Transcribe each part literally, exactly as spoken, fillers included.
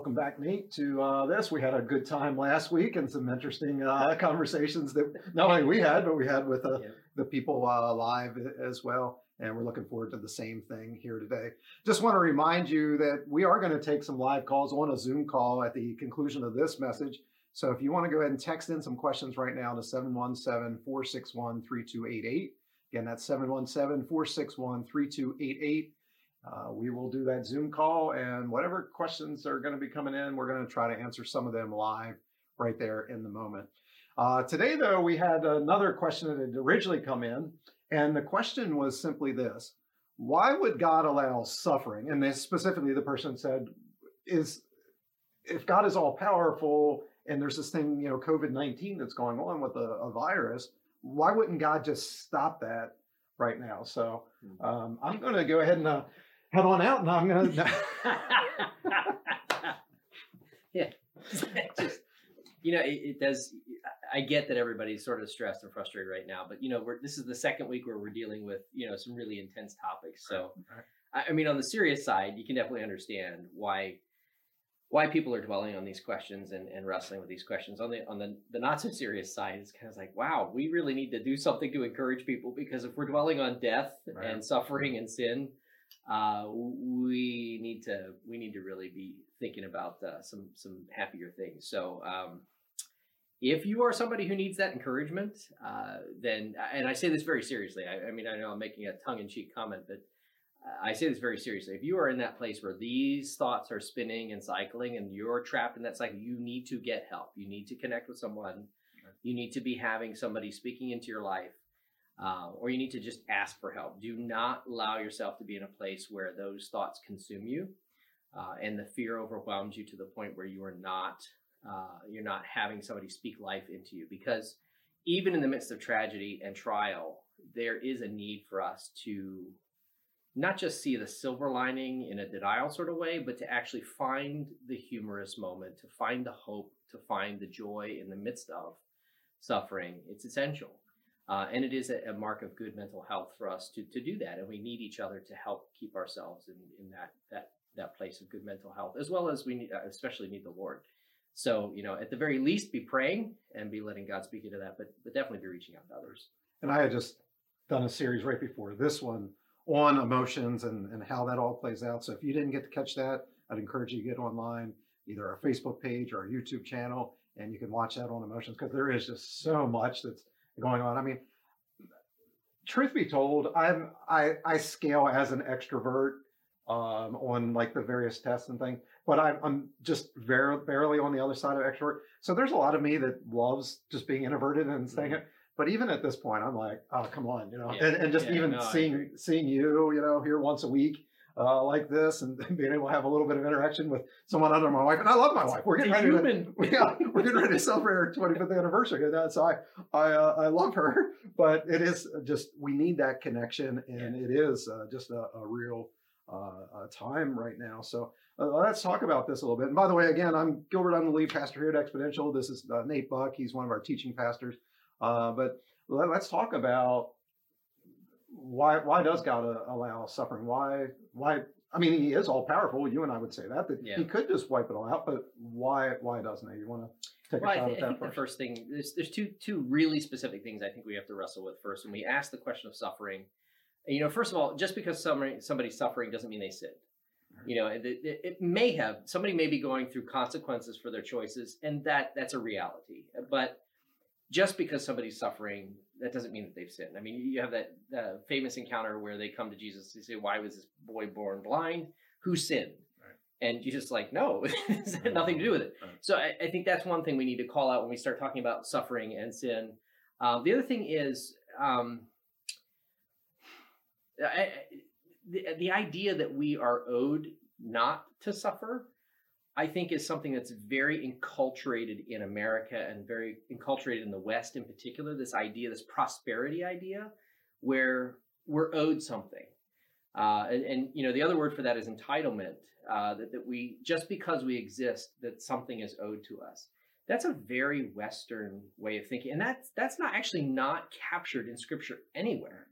Welcome back, Nate, to uh, this. We had a good time last week and some interesting uh, conversations that not only we had, but we had with uh, yeah. the people uh, live as well. And we're looking forward to the same thing here today. Just want to remind you that we are going to take some live calls on a Zoom call at the conclusion of this message. So if you want to go ahead and text in some questions right now to seven one seven, four six one, three two eight eight. Again, that's seven one seven, four six one, three two eight eight. Uh, we will do that Zoom call, and whatever questions are going to be coming in, we're going to try to answer some of them live right there in the moment. Uh, today, though, we had another question that had originally come in, and the question was simply this: why would God allow suffering? And this specifically, the person said, "Is if God is all powerful and there's this thing, you know, COVID nineteen that's going on with a, a virus, why wouldn't God just stop that right now?" So um, I'm going to go ahead and. Uh, Head on out, and I'm going to... Yeah. Just, you know, it, it does... I get that everybody's sort of stressed and frustrated right now, but, you know, we're, this is the second week where we're dealing with, you know, some really intense topics. So, right. I, I mean, on the serious side, you can definitely understand why why people are dwelling on these questions and, and wrestling with these questions. On the on the, the not-so-serious side, it's kind of like, wow, we really need to do something to encourage people, because if we're dwelling on death right. and suffering and sin... Uh, we need to we need to really be thinking about uh, some some happier things. So um, if you are somebody who needs that encouragement, uh, then and I say this very seriously. I, I mean, I know I'm making a tongue-in-cheek comment, but I say this very seriously. If you are in that place where these thoughts are spinning and cycling, and you're trapped in that cycle, you need to get help. You need to connect with someone. You need to be having somebody speaking into your life. Uh, or you need to just ask for help. Do not allow yourself to be in a place where those thoughts consume you, uh, and the fear overwhelms you to the point where you are not uh, you're not having somebody speak life into you. Because even in the midst of tragedy and trial, there is a need for us to not just see the silver lining in a denial sort of way, but to actually find the humorous moment, to find the hope, to find the joy in the midst of suffering. It's essential. Uh, and it is a, a mark of good mental health for us to, to do that. And we need each other to help keep ourselves in, in that, that, that place of good mental health, as well as we need, uh, especially need the Lord. So, you know, at the very least, be praying and be letting God speak into that, but, but definitely be reaching out to others. And I had just done a series right before this one on emotions and, and how that all plays out. So if you didn't get to catch that, I'd encourage you to get online, either our Facebook page or our YouTube channel, and you can watch that on emotions, because there is just so much that's going on. I mean, truth be told, I'm I, I scale as an extrovert um, on like the various tests and things, but I'm, I'm just very barely on the other side of extrovert. So there's a lot of me that loves just being introverted and staying. Mm-hmm. But even at this point, I'm like, oh, come on, you know, yeah. and, and just yeah, even no, seeing seeing you, you know, here once a week. Uh, like this, and being able to have a little bit of interaction with someone other than my wife. And I love my wife. We're getting ready to, yeah, we're getting ready to celebrate our twenty-fifth anniversary. And so I, I, uh, I love her, but it is just, we need that connection, and yeah. it is uh, just a, a real uh, a time right now. So uh, let's talk about this a little bit. And by the way, again, I'm Gilbert. I'm the lead pastor here at Exponential. This is uh, Nate Buck. He's one of our teaching pastors. Uh, but let, let's talk about Why why does God allow suffering? Why why I mean, he is all powerful. You and I would say that that yeah. he could just wipe it all out, but why why doesn't he? You want to take well, a shot I th- at that I think first? The first thing there's there's two two really specific things I think we have to wrestle with first when we ask the question of suffering. And, you know, first of all, just because somebody, somebody's suffering doesn't mean they sinned. Right. You know, it, it, it may have somebody may be going through consequences for their choices, and that that's a reality. But just because somebody's suffering, that doesn't mean that they've sinned. I mean, you have that uh, famous encounter where they come to Jesus and say, why was this boy born blind? Who sinned? Right. And Jesus is like, no, it's had nothing to do with it. Right. So I, I think that's one thing we need to call out when we start talking about suffering and sin. Uh, the other thing is um, I, the, the idea that we are owed not to suffer, I think, is something that's very enculturated in America and very enculturated in the West in particular, this idea, this prosperity idea, where we're owed something. Uh, and, and, you know, the other word for that is entitlement, uh, that, that we, just because we exist, that something is owed to us. That's a very Western way of thinking. And that's, that's not actually not captured in Scripture anywhere.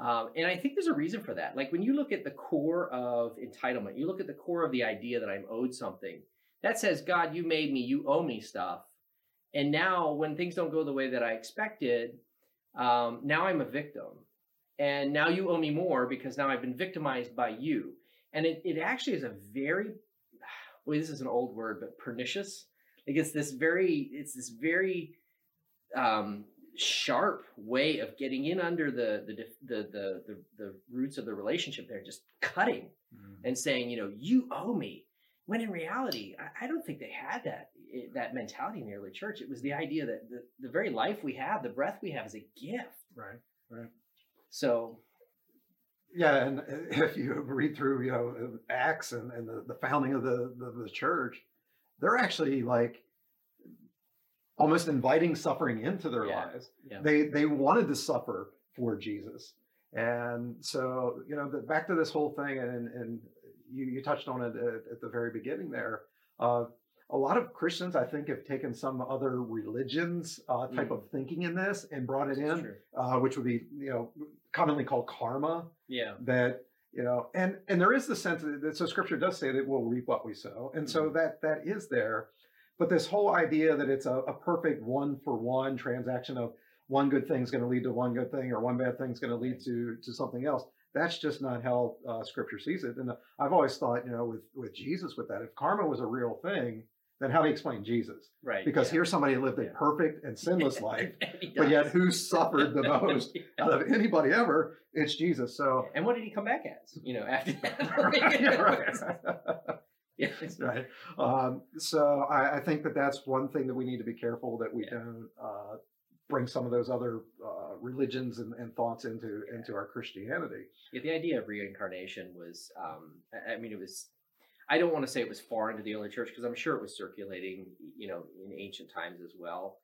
Um, and I think there's a reason for that. Like when you look at the core of entitlement, you look at the core of the idea that I'm owed something, That says, God, you made me, you owe me stuff. And now when things don't go the way that I expected, um, now I'm a victim. And now you owe me more because now I've been victimized by you. And it, it actually is a very, well, this is an old word, but pernicious. Like it's this very, it's this very um, sharp way of getting in under the the the the the, the roots of the relationship there, just cutting mm-hmm. and saying, you know, you owe me. When in reality, I, I don't think they had that that mentality in the early church. It was the idea that the, the very life we have, the breath we have, is a gift. Right. Right. So, yeah, and if you read through, you know, Acts and, and the, the founding of the, the the church, they're actually like almost inviting suffering into their yeah. lives. Yeah. They they wanted to suffer for Jesus, and so you know, back to this whole thing, and and you, you touched on it at, at the very beginning there. Uh, a lot of Christians, I think, have taken some other religions uh, type mm. of thinking in this and brought it in, uh, which would be, you know, commonly called karma. Yeah. That, you know, and, and there is the sense that, so scripture does say that we'll reap what we sow. And mm-hmm. so that, that is there, but this whole idea that it's a, a perfect one for one transaction of one good thing is going to lead to one good thing or one bad thing is going to lead to, to something else. That's just not how uh, scripture sees it. And I've always thought, you know, with, with Jesus, with that, if karma was a real thing, then how do you explain Jesus? Right. Because yeah. here's somebody who lived a yeah. perfect and sinless life, but yet who suffered the most yeah. out of anybody ever? It's Jesus. So, and what did he come back as? You know, after that. right, yeah, right. yeah. right. Um, so I, I think that that's one thing that we need to be careful that we yeah. don't uh, bring some of those other uh, religions and, and thoughts into yeah. into our Christianity. Yeah, the idea of reincarnation was, um, I, I mean, it was. I don't want to say it was foreign to the early church because I'm sure it was circulating, you know, in ancient times as well.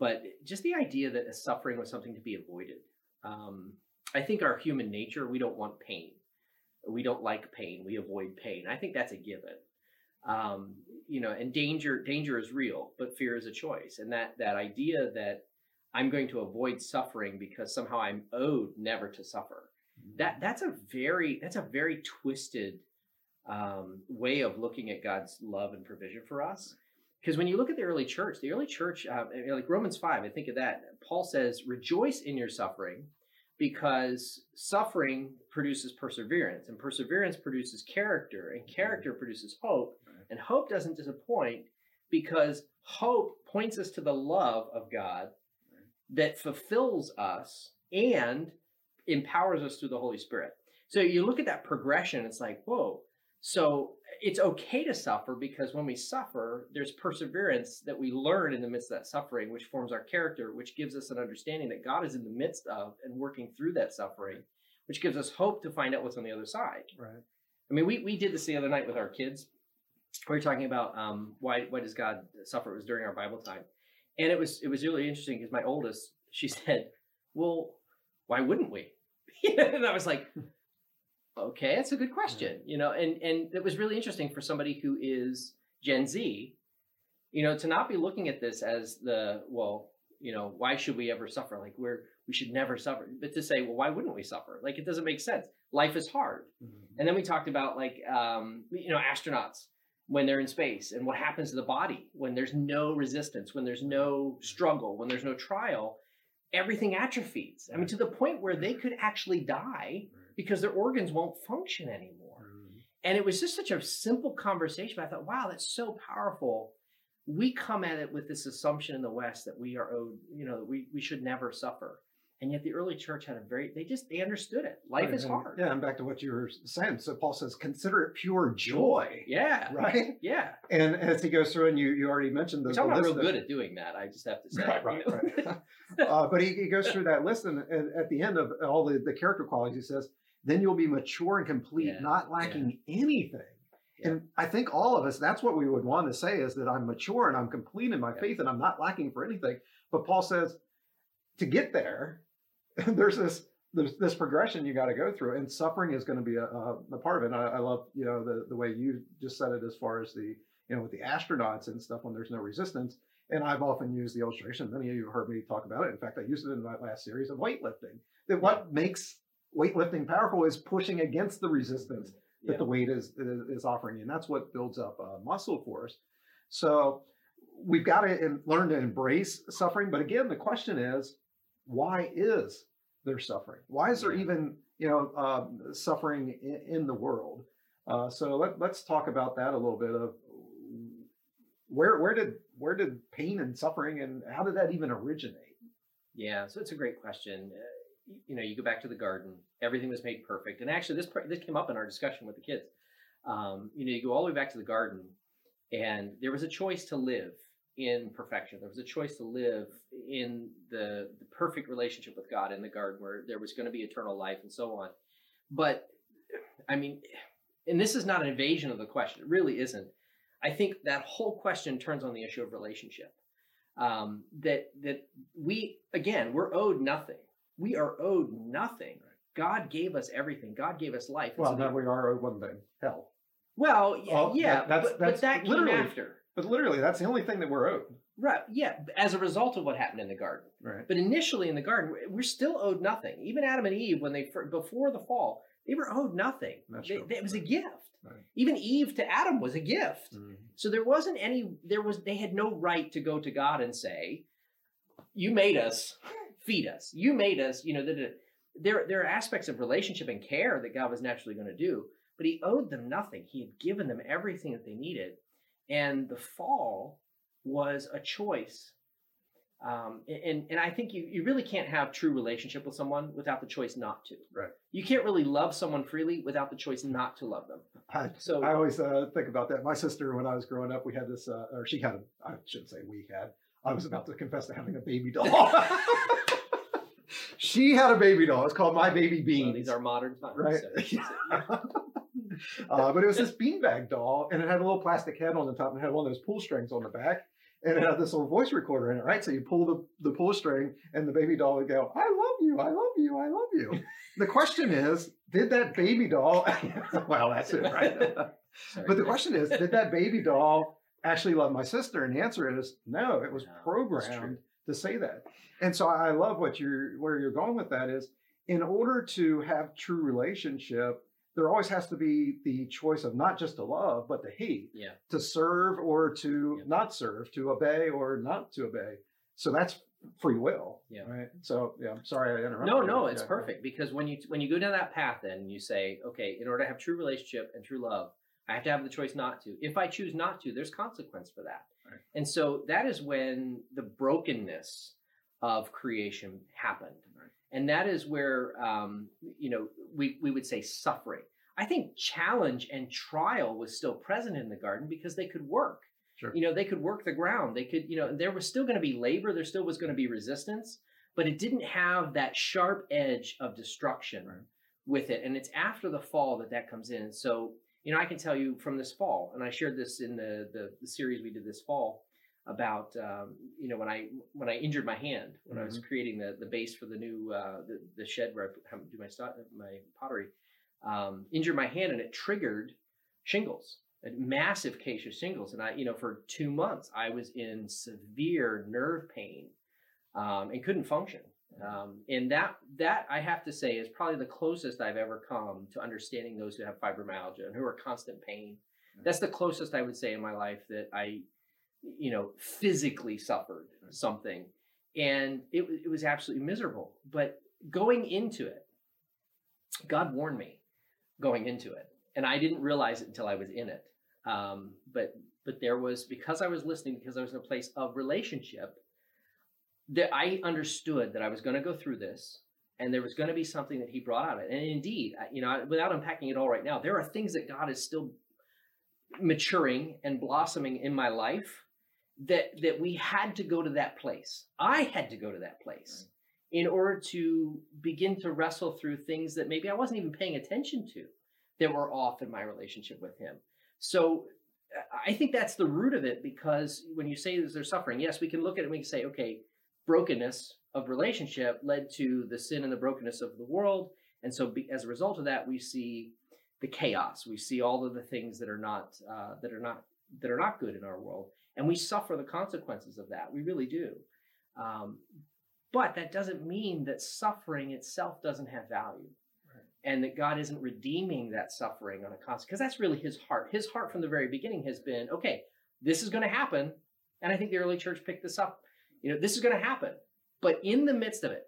But just the idea that suffering was something to be avoided. Um, I think our human nature, we don't want pain. We don't like pain. We avoid pain. I think that's a given. Um, you know, and danger, danger is real, but fear is a choice. And that that idea that I'm going to avoid suffering because somehow I'm owed never to suffer. Mm-hmm. That that's a very that's a very twisted Um, way of looking at God's love and provision for us. Because when you look at the early church, the early church, uh, like Romans five, I think of that. Paul says, rejoice in your suffering because suffering produces perseverance and perseverance produces character and character produces hope. Right. And hope doesn't disappoint because hope points us to the love of God right. that fulfills us and empowers us through the Holy Spirit. So you look at that progression, it's like, whoa. So it's okay to suffer because when we suffer, there's perseverance that we learn in the midst of that suffering, which forms our character, which gives us an understanding that God is in the midst of and working through that suffering, which gives us hope to find out what's on the other side. Right. I mean, we we did this the other night with our kids. We were talking about um, why why does God suffer? It was during our Bible time, and it was it was really interesting because my oldest, she said, "Well, why wouldn't we?" And I was like. Okay, that's a good question, you know, and, and it was really interesting for somebody who is Gen Z, you know, to not be looking at this as the, well, you know, why should we ever suffer? Like we're, we should never suffer, but to say, well, why wouldn't we suffer? Like, it doesn't make sense. Life is hard. Mm-hmm. And then we talked about like, um, you know, astronauts when they're in space and what happens to the body when there's no resistance, when there's no struggle, when there's no trial, everything atrophies. I mean, to the point where they could actually die because their organs won't function anymore. Mm. And it was just such a simple conversation. I thought, wow, that's so powerful. We come at it with this assumption in the West that we are owed, you know, we, we should never suffer. And yet the early church had a very, they just, they understood it. Life right. is and, hard. Yeah, and back to what you were saying. So Paul says, consider it pure joy. Yeah. Right? Yeah. And as he goes through, and you you already mentioned the, Which the I'm not list real good of, at doing that, I just have to say. Right, right, you know? right. uh, but he, he goes through that list, and, and at the end of all the, the character qualities, he says, then you'll be mature and complete, yeah. not lacking yeah. anything. Yeah. And I think all of us, that's what we would want to say is that I'm mature and I'm complete in my yeah. faith and I'm not lacking for anything. But Paul says to get there, there's this, there's this progression you got to go through, and suffering is going to be a, a, a part of it. And I, I love, you know, the, the way you just said it as far as the, you know, with the astronauts and stuff when there's no resistance. And I've often used the illustration. Many of you have heard me talk about it. In fact, I used it in my last series of weightlifting. That what yeah. makes weightlifting powerful is pushing against the resistance, that yeah. the weight is is offering you. And that's what builds up uh, muscle for us. So we've got to learn to embrace suffering. But again, the question is, why is there suffering? Why is there even, you know, uh, suffering in, in the world? Uh, so let, let's talk about that a little bit of where where did where did pain and suffering and how did that even originate? Yeah, so it's a great question. Uh, you know, you go back to the garden, everything was made perfect. And actually, this this came up in our discussion with the kids. Um, you know, you go all the way back to the garden, and there was a choice to live in perfection. There was a choice to live in the, the perfect relationship with God in the garden where there was going to be eternal life and so on. But, I mean, and this is not an evasion of the question. It really isn't. I think that whole question turns on the issue of relationship. Um, that that we, again, we're owed nothing. We are owed nothing. God gave us everything. God gave us life. Well, so now we are owed one thing, hell. Well, yeah, oh, yeah that, that's, but, that's but that came after. But literally, that's the only thing that we're owed. Right, yeah, as a result of what happened in the garden. Right. But initially in the garden, we're still owed nothing. Even Adam and Eve, when they before the fall, they were owed nothing. That's they, true. It was a gift. Right. Even Eve to Adam was a gift. Mm-hmm. So there wasn't any, there was, they had no right to go to God and say, you made us, feed us. You made us, you know, the, the, there, there are aspects of relationship and care that God was naturally going to do, but he owed them nothing. He had given them everything that they needed. And the fall was a choice. Um, and, and I think you, you really can't have true relationship with someone without the choice not to. Right. You can't really love someone freely without the choice not to love them. I, so I always uh, think about that. My sister, when I was growing up, we had this, uh, or she had, a, I shouldn't say we had, I was about to confess to having a baby doll. She had a baby doll. It's called My Baby Beans. Well, these are modern times. Right. So. uh, but it was this beanbag doll, and it had a little plastic head on the top, and it had one of those pull strings on the back. And it had this little voice recorder in it, right? So you pull the, the pull string and the baby doll would go, I love you, I love you, I love you. The question is, did that baby doll, well, that's it, right? Sorry, but the question is, did that baby doll actually love my sister? And the answer is no, it was no, programmed to say that. And so I love what you're, where you're going with that is, in order to have true relationship, there always has to be the choice of not just to love, but to hate, yeah. to serve or to yeah. not serve, to obey or not to obey. So that's free will, yeah. right? So yeah, I'm sorry I interrupted. No, you. no, it's yeah. perfect because when you when you go down that path, then you say, okay, in order to have true relationship and true love, I have to have the choice not to. If I choose not to, there's consequence for that. Right. And so that is when the brokenness of creation happened. Right. And that is where, um, you know, we, we would say suffering. I think challenge and trial was still present in the garden because they could work. Sure. You know, they could work the ground. They could, you know, there was still going to be labor. There still was going to be resistance, but it didn't have that sharp edge of destruction right. with it. And it's after the fall that that comes in. And so, you know, I can tell you from this fall, and I shared this in the, the, the series we did this fall, about, um, you know, when I when I injured my hand, when mm-hmm. I was creating the, the base for the new, uh, the, the shed where I do my my pottery, um, injured my hand and it triggered shingles, a massive case of shingles. And I, you know, for two months, I was in severe nerve pain um, and couldn't function. Um, and that, that I have to say, is probably the closest I've ever come to understanding those who have fibromyalgia and who are constant pain. Mm-hmm. That's the closest I would say in my life that I, you know, physically suffered something, and it, it was absolutely miserable. But going into it, God warned me going into it, and I didn't realize it until I was in it. Um, but but there was, because I was listening, because I was in a place of relationship, that I understood that I was going to go through this, and there was going to be something that He brought out of it. And indeed, you know, without unpacking it all right now, there are things that God is still maturing and blossoming in my life. That that we had to go to that place. I had to go to that place right. in order to begin to wrestle through things that maybe I wasn't even paying attention to that were off in my relationship with Him. So I think that's the root of it, because when you say there's suffering, yes, we can look at it and we can say, okay, brokenness of relationship led to the sin and the brokenness of the world. And so be, as a result of that, we see the chaos. We see all of the things that are not uh, that are not that are not good in our world. And we suffer the consequences of that. We really do. Um, but that doesn't mean that suffering itself doesn't have value. Right. and that God isn't redeeming that suffering on a constant, because that's really his heart. His heart from the very beginning has been, okay, this is going to happen. And I think the early church picked this up. You know, this is going to happen. But in the midst of it,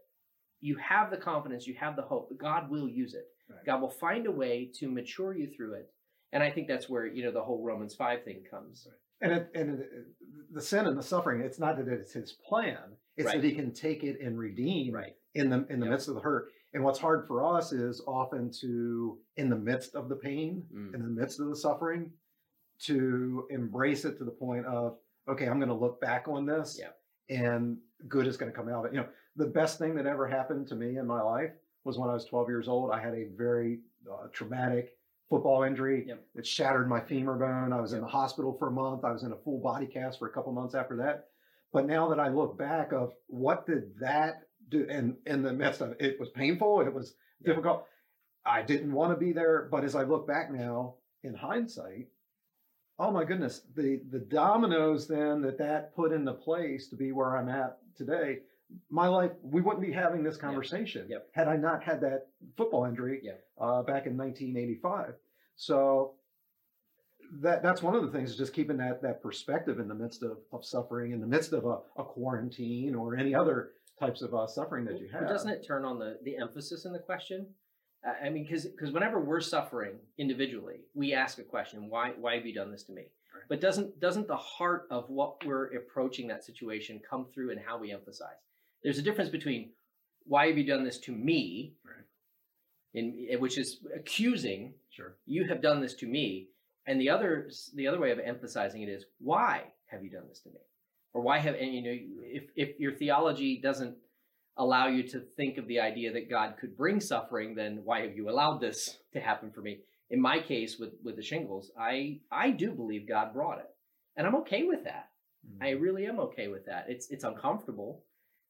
you have the confidence, you have the hope that God will use it. Right. God will find a way to mature you through it. And I think that's where, you know, the whole Romans five thing comes. Right. And it, and it, the sin and the suffering, it's not that it's his plan. It's right. that he can take it and redeem right. in the in the yep. midst of the hurt. And what's hard for us is often to, in the midst of the pain, mm. in the midst of the suffering, to embrace it to the point of, okay, I'm going to look back on this yep. and good is going to come out of it. You know, the best thing that ever happened to me in my life was when I was twelve years old. I had a very uh, traumatic football injury yep. that shattered my femur bone. I was yep. in the hospital for a month. I was in a full body cast for a couple months after that. But now that I look back of what did that do? And in the midst of it, it was painful. It was yep. difficult. I didn't want to be there. But as I look back now in hindsight, oh my goodness, the, the dominoes then that that put into place to be where I'm at today, my life, we wouldn't be having this conversation yep. Yep. had I not had that football injury yep. uh, back in nineteen eighty-five. So that that's one of the things is just keeping that that perspective in the midst of, of suffering, in the midst of a, a quarantine or any other types of uh, suffering that you have. Well, doesn't it turn on the, the emphasis in the question? Uh, I mean, because because whenever we're suffering individually, we ask a question, why why have you done this to me? Right. But doesn't doesn't the heart of what we're approaching that situation come through in how we emphasize? There's a difference between why have you done this to me, right. in, which is accusing, sure. you have done this to me. And the other the other way of emphasizing it is, why have you done this to me? Or why have, and you know, if, if your theology doesn't allow you to think of the idea that God could bring suffering, then why have you allowed this to happen for me? In my case with, with the shingles, I, I do believe God brought it. And I'm okay with that. Mm-hmm. I really am okay with that. It's it's uncomfortable.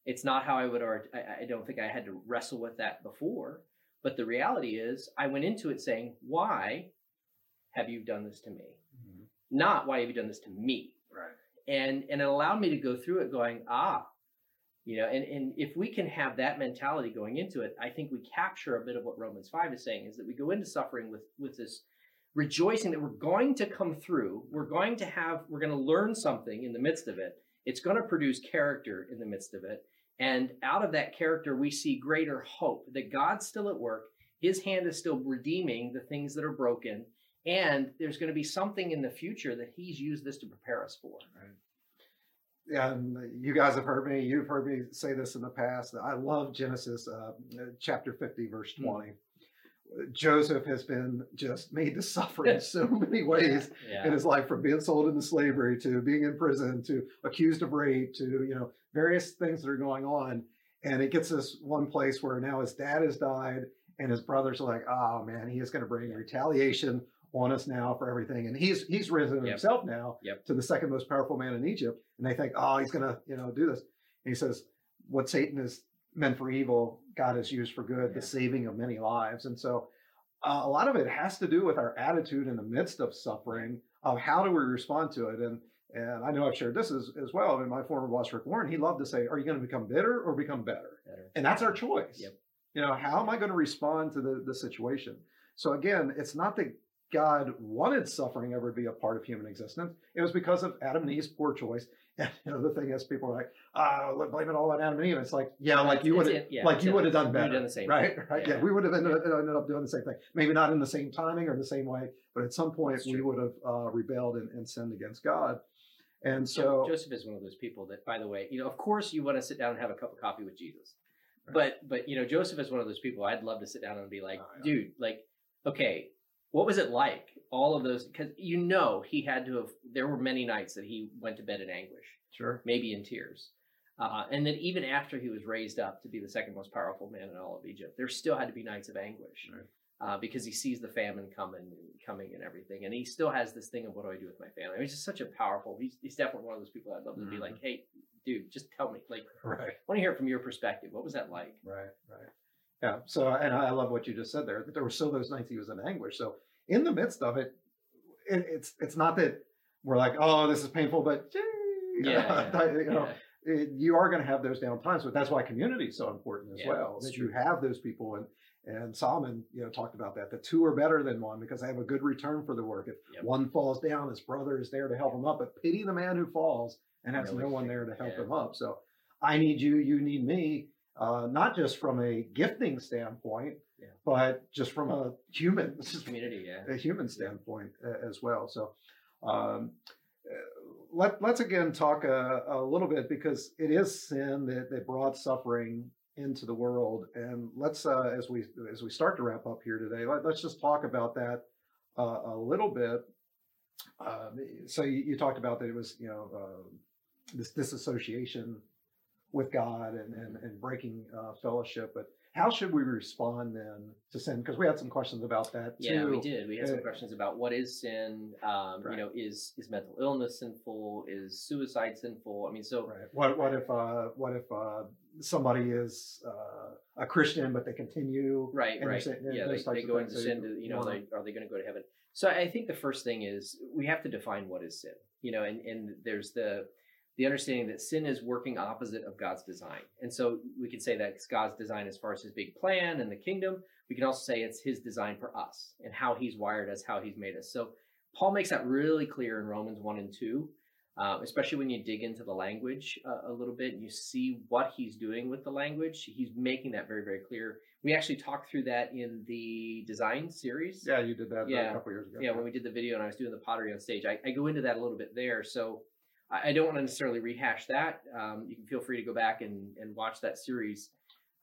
It's not how I would, or I, I don't think I had to wrestle with that before. But the reality is I went into it saying, why have you done this to me? Mm-hmm. Not why have you done this to me? Right. And and it allowed me to go through it going, ah, you know, and, and if we can have that mentality going into it, I think we capture a bit of what Romans five is saying, is that we go into suffering with, with this rejoicing that we're going to come through. We're going to have, we're going to learn something in the midst of it. It's going to produce character in the midst of it. And out of that character, we see greater hope that God's still at work. His hand is still redeeming the things that are broken. And there's going to be something in the future that he's used this to prepare us for. Right. Yeah, and you guys have heard me. You've heard me say this in the past. I love Genesis uh, chapter fifty, verse twenty. Mm-hmm. Joseph has been just made to suffer in so many ways yeah. in his life, from being sold into slavery to being in prison to accused of rape to, you know, various things that are going on. And it gets us one place where now his dad has died and his brothers are like, oh, man, he is going to bring retaliation on us now for everything. And he's he's risen yep. himself now yep. to the second most powerful man in Egypt. And they think, oh, he's going to, you know, do this. And he says, what Satan is meant for evil, God has used for good, yeah. the saving of many lives. And so uh, a lot of it has to do with our attitude in the midst of suffering, of how do we respond to it. And and I know I've shared this as, as well. I mean, my former boss, Rick Warren, he loved to say, are you going to become bitter or become better? better. And that's our choice. Yep. You know, how am I going to respond to the, the situation? So again, it's not that God wanted suffering ever to be a part of human existence. It was because of Adam and Eve's poor choice. And you know, the thing is, people are like, "Oh, blame it all on Adam and Eve." It's like, yeah, like you would, yeah, like you would have done better, done right? Right? Yeah, yeah we would have ended, ended up doing the same thing. Maybe not in the same timing or the same way, but at some point we would have uh, rebelled and, and sinned against God. And so, so Joseph is one of those people that, by the way, you know, of course, you want to sit down and have a cup of coffee with Jesus, right. but but you know, Joseph is one of those people. I'd love to sit down and be like, oh, yeah. dude, like, okay. What was it like, all of those? Because you know he had to have, there were many nights that he went to bed in anguish, sure, maybe in tears. Uh, and then even after he was raised up to be the second most powerful man in all of Egypt, there still had to be nights of anguish right. uh, because he sees the famine coming and coming and everything. And he still has this thing of, what do I do with my family? I mean, he's just such a powerful, he's, he's definitely one of those people I'd love to mm-hmm. be like, hey, dude, just tell me. Like, right. I want to hear it from your perspective. What was that like? Right, right. Yeah. So, and I love what you just said there, that there were still those nights he was in anguish. So in the midst of it, it it's, it's not that we're like, oh, this is painful, but yeah, yeah, you know, yeah. it, you are going to have those down times, but that's why community is so important as yeah, well, that true. You have those people. And, And Solomon, you know, talked about that. The two are better than one because they have a good return for the work. If yep. one falls down, his brother is there to help him up. But pity the man who falls and has really no one there to help yeah. him up. So I need you, you need me, uh, not just from a gifting standpoint, yeah. but just from a human community, yeah. a human standpoint yeah. as well. So um, let, let's again talk a, a little bit, because it is sin that, that brought suffering into the world. And let's, uh, as we as we start to wrap up here today, let, let's just talk about that uh, a little bit. Uh, so you, you talked about that it was, you know, uh, this disassociation with God and and, and breaking uh, fellowship. But how should we respond then to sin? Because we had some questions about that too. Yeah, we did. We had some questions about what is sin. Um, right. You know, is is mental illness sinful? Is suicide sinful? I mean, so right. what what if uh, what if uh, somebody is uh, a Christian, but they continue. Right, right. Yeah, they, they go into sin. To, you know, yeah. they, are they going to go to heaven? So I think the first thing is we have to define what is sin. You know, and, and there's the the understanding that sin is working opposite of God's design. And so we can say that it's God's design as far as his big plan and the kingdom. We can also say it's his design for us and how he's wired us, how he's made us. So Paul makes that really clear in Romans one and two. Uh, especially when you dig into the language uh, a little bit and you see what he's doing with the language. He's making that very, very clear. We actually talked through that in the design series. Yeah, you did that yeah. a couple years ago. Yeah, when we did the video and I was doing the pottery on stage, I, I go into that a little bit there. So I, I don't want to necessarily rehash that. Um, you can feel free to go back and, and watch that series.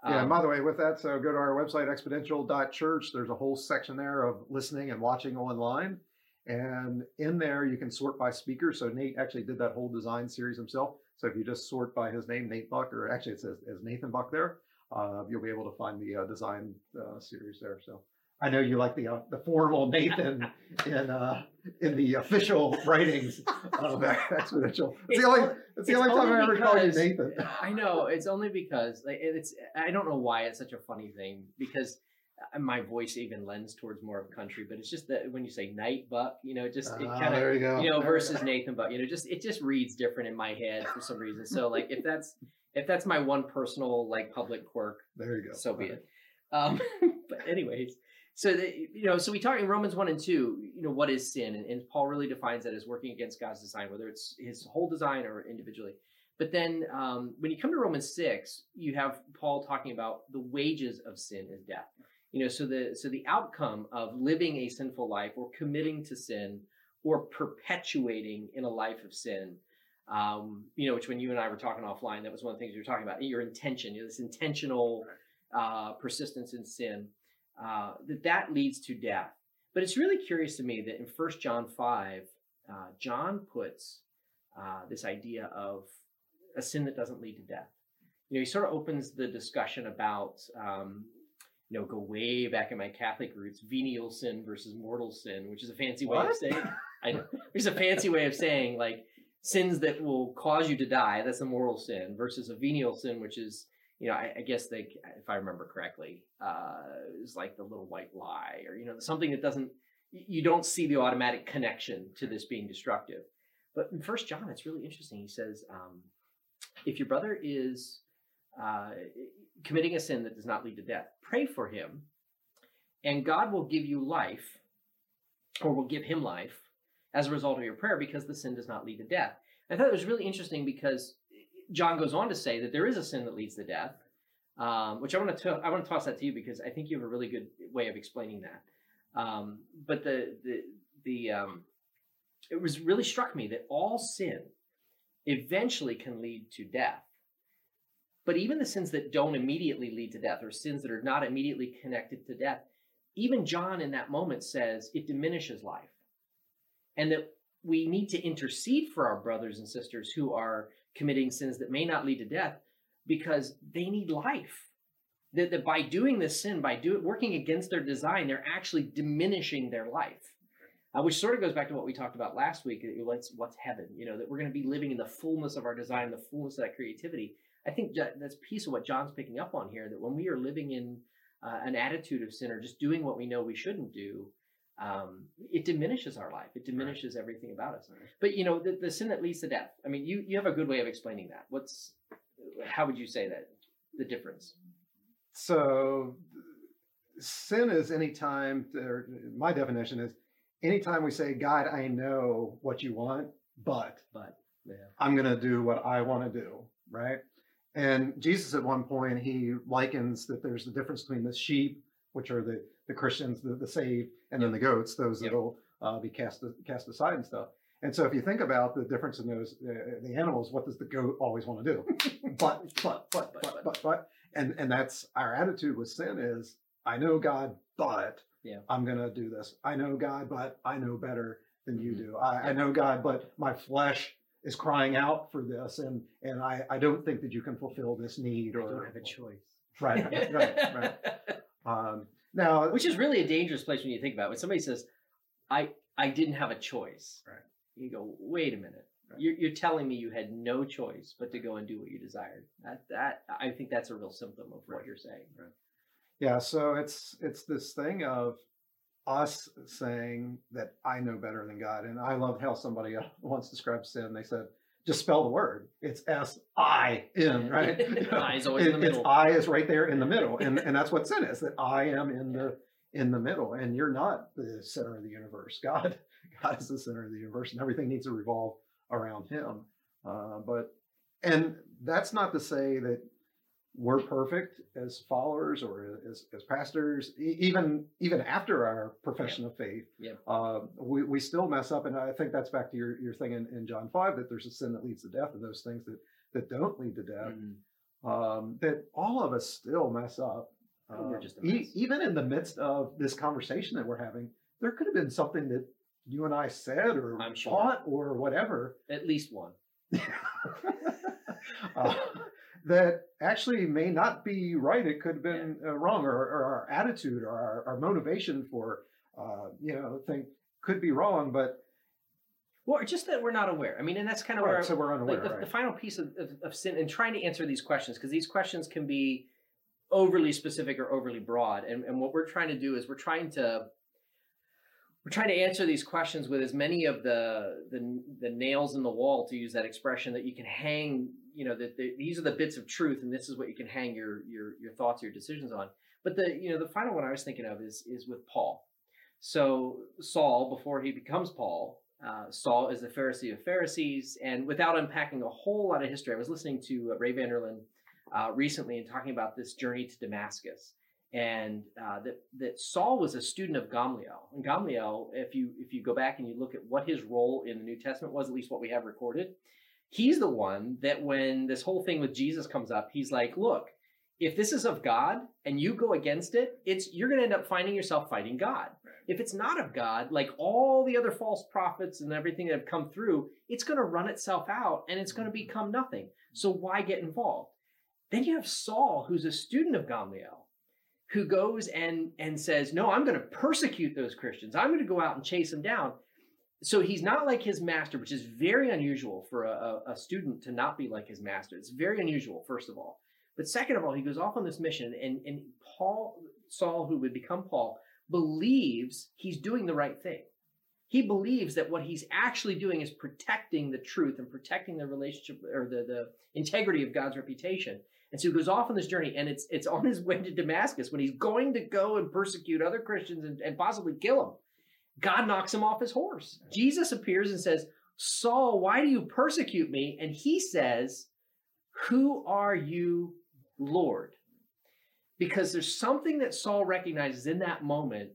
Yeah, and by the way, with that, so go to our website, exponential dot church. There's a whole section there of listening and watching online. And in there, you can sort by speaker. So Nate actually did that whole design series himself. So if you just sort by his name, Nate Buck, or actually it says as Nathan Buck there, uh, you'll be able to find the uh, design uh, series there. So I know you like the uh, the formal Nathan in uh, in the official writings of Exponential. It's, it's the only it's the only time I ever call you Nathan. I know, it's only because like, it's I don't know why it's such a funny thing, because my voice even lends towards more of country, but it's just that when you say Night Buck, you know, just it kind of, uh, you know, versus Nathan Buck, you know, just, it just reads different in my head for some reason. So like, if that's, if that's my one personal, like public quirk, there you go. So be it. Um, but anyways, so, the, you know, so we talk in Romans one and two, you know, what is sin? And, and Paul really defines that as working against God's design, whether it's his whole design or individually. But then um, when you come to Romans six, you have Paul talking about the wages of sin is death. You know, so the so the outcome of living a sinful life or committing to sin or perpetuating in a life of sin, um, you know, which when you and I were talking offline, that was one of the things you were talking about, your intention, you know, this intentional uh, persistence in sin, uh, that that leads to death. But it's really curious to me that in First John five, uh, John puts uh, this idea of a sin that doesn't lead to death. You know, he sort of opens the discussion about... Um, you know, go way back in my Catholic roots, venial sin versus mortal sin, which is a fancy what? way of saying, I know, which is a fancy way of saying like sins that will cause you to die. That's a mortal sin versus a venial sin, which is, you know, I, I guess they, if I remember correctly, uh, is like the little white lie or, you know, something that doesn't, you don't see the automatic connection to this being destructive. But in First John, it's really interesting. He says, um, if your brother is, uh, committing a sin that does not lead to death, pray for him, and God will give you life, or will give him life as a result of your prayer, because the sin does not lead to death. I thought it was really interesting because John goes on to say that there is a sin that leads to death, um, which I want to t- I want to toss that to you because I think you have a really good way of explaining that. Um, but the the the um, it was really struck me that all sin eventually can lead to death. But even the sins that don't immediately lead to death, or sins that are not immediately connected to death, even John in that moment says it diminishes life. And that we need to intercede for our brothers and sisters who are committing sins that may not lead to death, because they need life. That, that by doing this sin, by do, working against their design, they're actually diminishing their life. Uh, which sort of goes back to what we talked about last week, what's, what's heaven, you know, that we're going to be living in the fullness of our design, the fullness of that creativity. I think that's a piece of what John's picking up on here, that when we are living in uh, an attitude of sin or just doing what we know we shouldn't do, um, it diminishes our life. It diminishes right. everything about us. Right. But, you know, the, the sin that leads to death, I mean, you, you have a good way of explaining that. What's, how would you say that, the difference? So sin is anytime, or my definition is, anytime we say, God, I know what you want, but, but yeah. I'm going to do what I want to do, right? And Jesus at one point, he likens that there's the difference between the sheep, which are the, the Christians, the, the saved, and yep. then the goats, those yep. that will uh, be cast cast aside and stuff. And so if you think about the difference in those, uh, the animals, what does the goat always want to do? but, but, but, but, but, but, but. And, and that's our attitude with sin is, I know God, but yeah. I'm going to do this. I know God, but I know better than you do. I, yeah. I know God, but my flesh is crying out for this. And, and I, I don't think that you can fulfill this need. Or I don't have a choice. Right, right, right. Um, now, which is really a dangerous place when you think about it. When somebody says, I, I didn't have a choice. Right. You go, wait a minute. Right. You're, you're telling me you had no choice but to go and do what you desired. That, that I think that's a real symptom of right. what you're saying. Right. Yeah, so it's it's this thing of us saying that I know better than God. And I love how somebody once described sin. They said, just spell the word. It's S I N, right? I is always it, in the middle. It's I is right there in the middle. And and that's what sin is, that I am in the in the middle. And you're not the center of the universe. God, God is the center of the universe, and everything needs to revolve around him. Uh, but and that's not to say that we're perfect as followers or as, as pastors, e- even even after our profession yeah. of faith, yeah. uh, we, we still mess up. And I think that's back to your, your thing in, in John five, that there's a sin that leads to death and those things that, that don't lead to death, mm-hmm. um, that all of us still mess up. Uh, we're just e- even in the midst of this conversation that we're having, there could have been something that you and I said or I'm sure. thought or whatever. At least one. uh, that actually may not be right. It could have been yeah. uh, wrong, or, or our attitude or our, our motivation for, uh, you know, thing could be wrong, but. Well, just that we're not aware. I mean, and that's kind of right, where so we're unaware, like the, right. the final piece of, of, of sin and trying to answer these questions, because these questions can be overly specific or overly broad. And, and what we're trying to do is we're trying to, we're trying to answer these questions with as many of the, the, the nails in the wall, to use that expression, that you can hang, you know, that the, these are the bits of truth, and this is what you can hang your, your, your thoughts, your decisions on. But the, you know, the final one I was thinking of is, is with Paul. So Saul, before he becomes Paul, uh, Saul is the Pharisee of Pharisees. And without unpacking a whole lot of history, I was listening to Ray Vanderlyn uh, recently and talking about this journey to Damascus. And uh, that, that Saul was a student of Gamaliel. And Gamaliel, if you if you go back and you look at what his role in the New Testament was, at least what we have recorded, he's the one that when this whole thing with Jesus comes up, he's like, look, if this is of God and you go against it, it's you're going to end up finding yourself fighting God. Right. If it's not of God, like all the other false prophets and everything that have come through, it's going to run itself out and it's going to become nothing. So why get involved? Then you have Saul, who's a student of Gamaliel, who goes and, and says, no, I'm going to persecute those Christians. I'm going to go out and chase them down. So he's not like his master, which is very unusual for a, a student to not be like his master. It's very unusual, first of all. But second of all, he goes off on this mission, and, and Paul, Saul, who would become Paul, believes he's doing the right thing. He believes that what he's actually doing is protecting the truth and protecting the relationship or the, the integrity of God's reputation. And so he goes off on this journey, and it's it's on his way to Damascus when he's going to go and persecute other Christians and, and possibly kill them. God knocks him off his horse. Jesus appears and says, Saul, why do you persecute me? And he says, who are you, Lord? Because there's something that Saul recognizes in that moment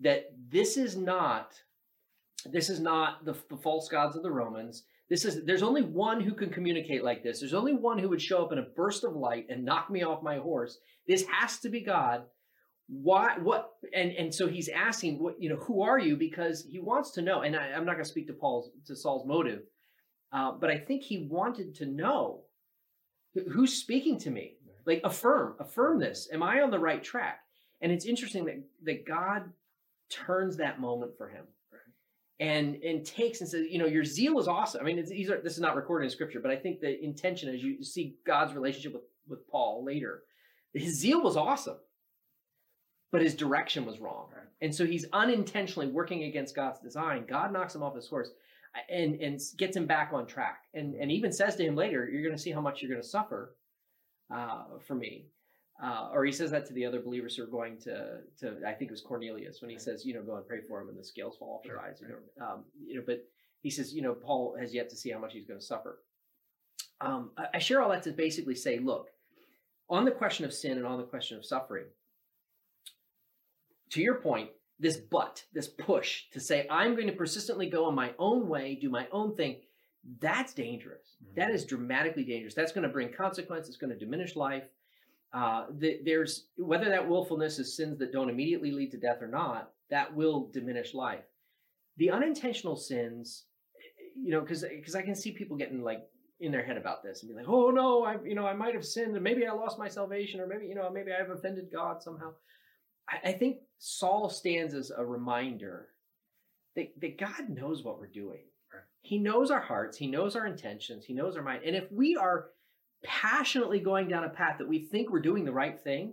that this is not, this is not the, the false gods of the Romans. This is, there's only one who can communicate like this. There's only one who would show up in a burst of light and knock me off my horse. This has to be God. Why, what, and, and so he's asking, what, you know, who are you? Because he wants to know, and I, I'm not going to speak to Paul's, to Saul's motive, uh, but I think he wanted to know who's speaking to me. Like affirm, affirm this. Am I on the right track? And it's interesting that, that God turns that moment for him. And and takes and says, you know, your zeal is awesome. I mean, it's, these are, this is not recorded in scripture, but I think the intention as you see God's relationship with, with Paul later, his zeal was awesome, but his direction was wrong. Right. And so he's unintentionally working against God's design. God knocks him off his horse and, and gets him back on track and, and even says to him later, you're going to see how much you're going to suffer uh, for me. Uh, or he says that to the other believers who are going to, to I think it was Cornelius, when he says, you know, go and pray for him and the scales fall off his sure, eyes. Right. You know, um, you know, but he says, you know, Paul has yet to see how much he's going to suffer. Um, I, I share all that to basically say, look, on the question of sin and on the question of suffering, to your point, this but, this push to say, I'm going to persistently go in my own way, do my own thing, that's dangerous. Mm-hmm. That is dramatically dangerous. That's going to bring consequence. It's going to diminish life. Uh, the, there's whether that willfulness is sins that don't immediately lead to death or not, that will diminish life. The unintentional sins, you know, because because I can see people getting like in their head about this and be like, oh no, I you know I might have sinned, and maybe I lost my salvation, or maybe you know maybe I have offended God somehow. I, I think Saul stands as a reminder that, that God knows what we're doing. Right. He knows our hearts, he knows our intentions, he knows our mind, and if we are passionately going down a path that we think we're doing the right thing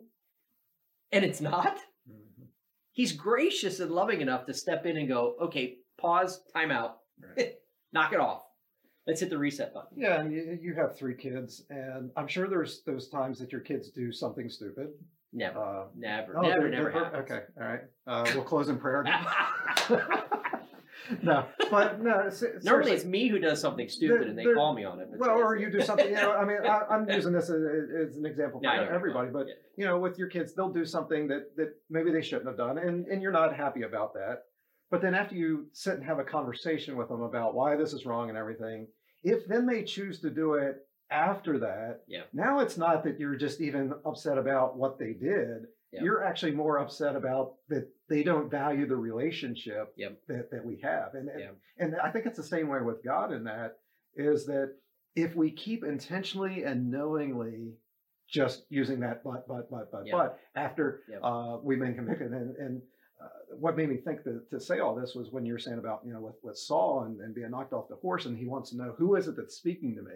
and it's not, mm-hmm. he's gracious and loving enough to step in and go, okay, pause, time out, right. knock it off. Let's hit the reset button. Yeah. And you, you have three kids, and I'm sure there's those times that your kids do something stupid. Never, uh, never, oh, never, they're, never. They're, okay. All right. Uh, we'll close in prayer. No, but no. Normally it's me who does something stupid and they call me on it. Well, or you do something, you know, I mean, I, I'm using this as, as an example for no, everybody, but, yeah. you know, with your kids, they'll do something that, that maybe they shouldn't have done, and, and you're not happy about that. But then after you sit and have a conversation with them about why this is wrong and everything, if then they choose to do it after that, yeah. now it's not that you're just even upset about what they did. Yep. You're actually more upset about that they don't value the relationship yep. that, that we have. And, and, yep. and I think it's the same way with God in that, is that if we keep intentionally and knowingly just using that but, but, but, but, yep. but, after yep. uh, we've been convicted. And, and uh, what made me think to, to say all this was when you were saying about, you know, with, with Saul and, and being knocked off the horse, and he wants to know, who is it that's speaking to me?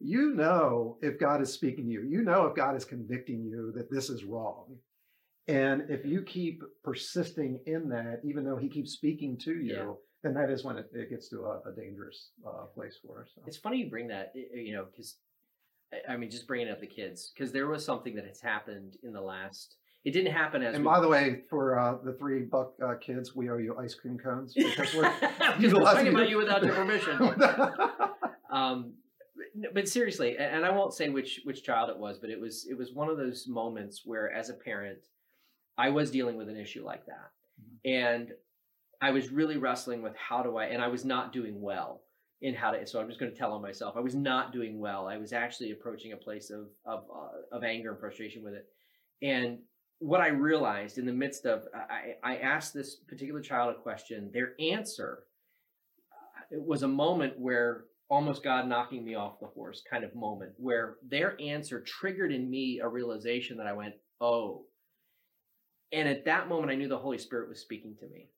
You know if God is speaking to you. You know if God is convicting you that this is wrong. And if you keep persisting in that, even though he keeps speaking to you, yeah. then that is when it, it gets to a, a dangerous uh, place for us. So. It's funny you bring that, you know, because, I mean, just bringing up the kids, because there was something that has happened in the last, it didn't happen as. And we, by the way, for uh, the three Buck uh, kids, we owe you ice cream cones. Because we're, we're talking about you without your permission. um, but seriously, and I won't say which which child it was, but it was it was one of those moments where, as a parent, I was dealing with an issue like that, and I was really wrestling with how do I, and I was not doing well in how to, so I'm just going to tell on myself. I was not doing well. I was actually approaching a place of, of, uh, of anger and frustration with it. And what I realized in the midst of, I, I asked this particular child a question, their answer, it was a moment where almost God knocking me off the horse kind of moment, where their answer triggered in me a realization that I went, oh. And at that moment, I knew the Holy Spirit was speaking to me.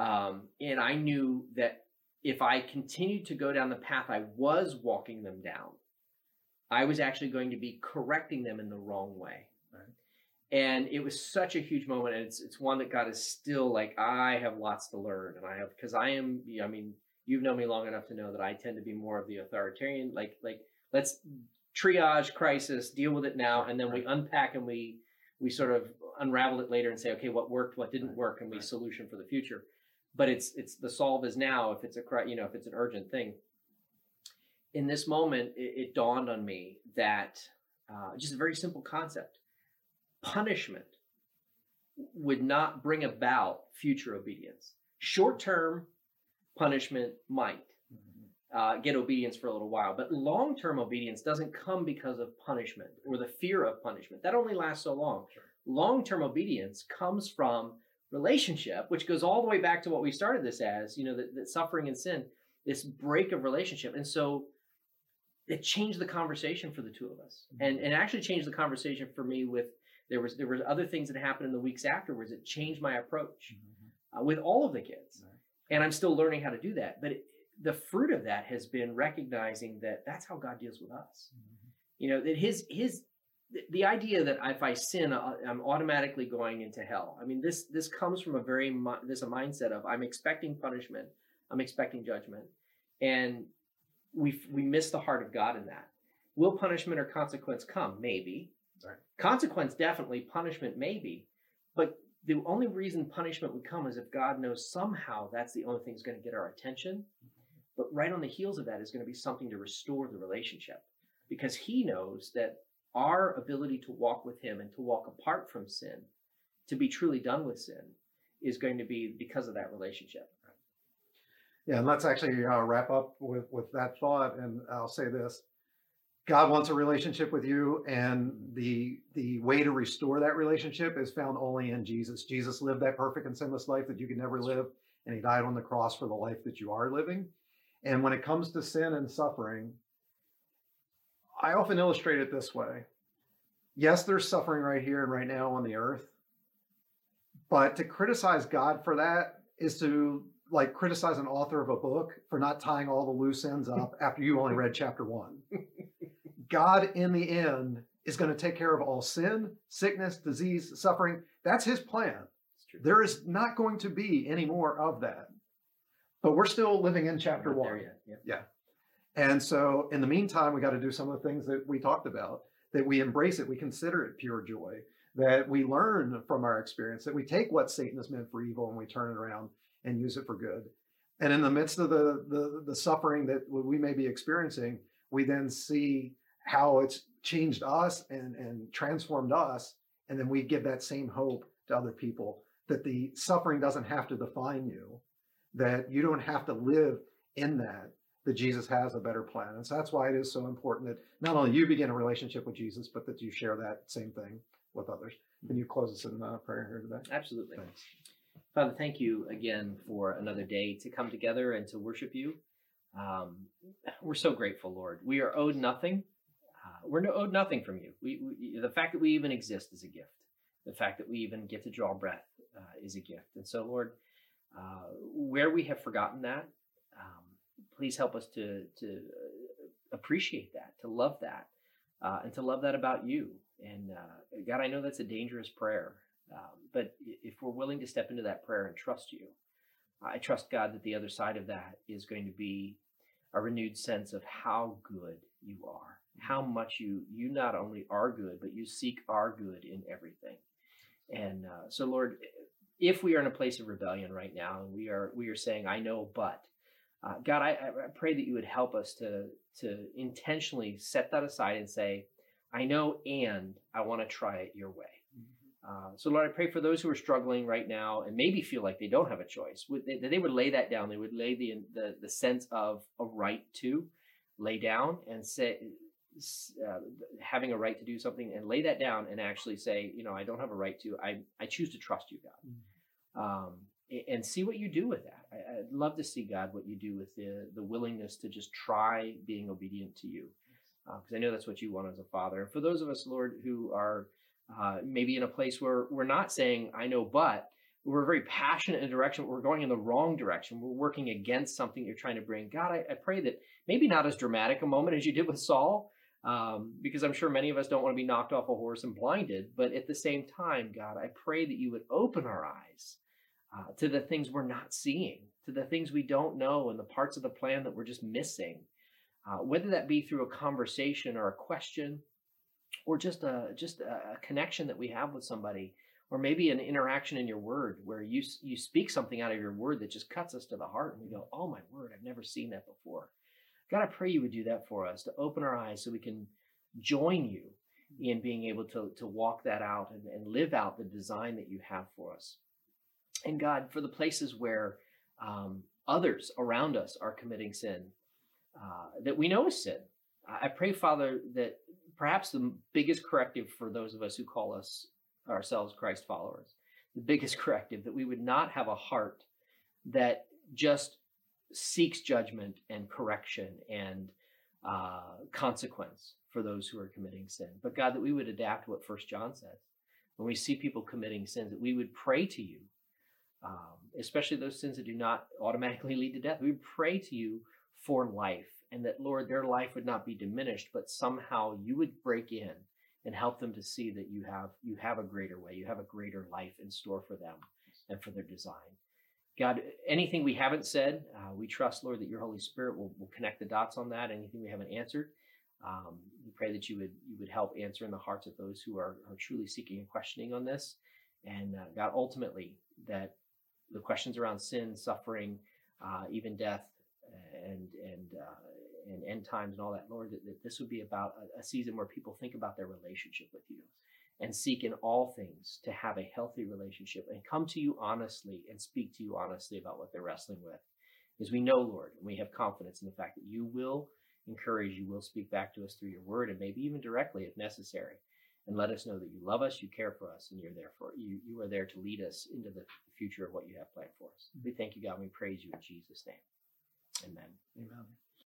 Um, and I knew that if I continued to go down the path I was walking them down, I was actually going to be correcting them in the wrong way. Right. And it was such a huge moment. And it's it's one that God is still like, I have lots to learn. And I have, because I am, I mean, you've known me long enough to know that I tend to be more of the authoritarian, like, like let's triage crisis, deal with it now. And then we unpack and we, we sort of unravel it later and say, okay, what worked, what didn't work, and we solution for the future. But it's it's the solve is now if it's a you know if it's an urgent thing. In this moment, it, it dawned on me that uh, just a very simple concept: punishment would not bring about future obedience. Short-term punishment might uh, get obedience for a little while, but long-term obedience doesn't come because of punishment or the fear of punishment. That only lasts so long. Sure. Long-term obedience comes from relationship, which goes all the way back to what we started this as, you know, that, that suffering and sin, this break of relationship. And so it changed the conversation for the two of us, and and actually changed the conversation for me with, there was, there was other things that happened in the weeks afterwards. It changed my approach uh, with all of the kids. And I'm still learning how to do that. But it, the fruit of that has been recognizing that that's how God deals with us. You know, that his, his, the idea that if I sin, I'm automatically going into hell. I mean, this this comes from a very this a mindset of I'm expecting punishment, I'm expecting judgment, and we we miss the heart of God in that. Will punishment or consequence come? Maybe, Right. Consequence, definitely. Punishment, maybe. But the only reason punishment would come is if God knows somehow that's the only thing that's going to get our attention. But right on the heels of that is going to be something to restore the relationship, because he knows that our ability to walk with him and to walk apart from sin, to be truly done with sin, is going to be because of that relationship. Yeah, and let's actually uh, wrap up with, with that thought. And I'll say this. God wants a relationship with you, and the the way to restore that relationship is found only in Jesus. Jesus lived that perfect and sinless life that you could never live, and he died on the cross for the life that you are living. And when it comes to sin and suffering, I often illustrate it this way. Yes, there's suffering right here and right now on the earth, but to criticize God for that is to like criticize an author of a book for not tying all the loose ends up after you only read chapter one. God, in the end, is going to take care of all sin, sickness, disease, suffering. That's his plan. There is not going to be any more of that. But we're still living in chapter one. Yeah. yeah. And so in the meantime, we got to do some of the things that we talked about, that we embrace it, we consider it pure joy, that we learn from our experience, that we take what Satan has meant for evil and we turn it around and use it for good. And in the midst of the the, the suffering that we may be experiencing, we then see how it's changed us and, and transformed us. And then we give that same hope to other people, that the suffering doesn't have to define you, that you don't have to live in that, that Jesus has a better plan. And so that's why it is so important that not only you begin a relationship with Jesus, but that you share that same thing with others. Can you close us in uh, prayer here today? Absolutely. Thanks. Father, thank you again for another day to come together and to worship you. Um, we're so grateful, Lord. We are owed nothing. Uh, we're owed nothing from you. We, we, the fact that we even exist is a gift. The fact that we even get to draw breath uh, is a gift. And so, Lord, uh, where we have forgotten that, um, please help us to, to appreciate that, to love that, uh, and to love that about you. And uh, God, I know that's a dangerous prayer, um, but if we're willing to step into that prayer and trust you, I trust, God, that the other side of that is going to be a renewed sense of how good you are, how much you you not only are good, but you seek our good in everything. And uh, so, Lord, if we are in a place of rebellion right now, and we are we are saying, I know, but, uh, God, I, I pray that you would help us to, to intentionally set that aside and say, I know, and I want to try it your way. Uh, so, Lord, I pray for those who are struggling right now and maybe feel like they don't have a choice, would they, they would lay that down. They would lay the, the, the sense of a right to lay down and say, uh, having a right to do something, and lay that down and actually say, you know, I don't have a right to, I, I choose to trust you, God, um, and see what you do with that. I, I'd love to see, God, what you do with the, the willingness to just try being obedient to you, because uh, I know that's what you want as a father. And for those of us, Lord, who are Uh, maybe in a place where we're not saying, I know, but we're very passionate in a direction, but we're going in the wrong direction. We're working against something you're trying to bring. God, I, I pray that maybe not as dramatic a moment as you did with Saul, um, because I'm sure many of us don't want to be knocked off a horse and blinded. But at the same time, God, I pray that you would open our eyes uh, to the things we're not seeing, to the things we don't know, and the parts of the plan that we're just missing, uh, whether that be through a conversation or a question, or just a just a connection that we have with somebody, or maybe an interaction in your word where you you speak something out of your word that just cuts us to the heart, and we go, oh my word, I've never seen that before. God, I pray you would do that for us, to open our eyes so we can join you in being able to, to walk that out and, and live out the design that you have for us. And God, for the places where um, others around us are committing sin uh, that we know is sin, I pray, Father, that perhaps the biggest corrective for those of us who call us ourselves Christ followers, the biggest corrective, that we would not have a heart that just seeks judgment and correction and uh, consequence for those who are committing sin. But God, that we would adapt what First John says. When we see people committing sins, that we would pray to you, um, especially those sins that do not automatically lead to death. We would pray to you for life. And that, Lord, their life would not be diminished, but somehow you would break in and help them to see that you have you have a greater way, you have a greater life in store for them and for their design. God, anything we haven't said, uh, we trust, Lord, that your Holy Spirit will, will connect the dots on that. Anything we haven't answered, Um, we pray that you would you would help answer in the hearts of those who are, are truly seeking and questioning on this. And uh, God, ultimately, that the questions around sin, suffering, uh, even death, and and uh, and end times and all that, Lord, that, that this would be about a, a season where people think about their relationship with you and seek in all things to have a healthy relationship and come to you honestly and speak to you honestly about what they're wrestling with. Because we know, Lord, and we have confidence in the fact that you will encourage, you will speak back to us through your word, and maybe even directly if necessary, and let us know that you love us, you care for us, and you're there for you. You are there to lead us into the future of what you have planned for us. We thank you, God, and we praise you in Jesus' name. Amen. Amen.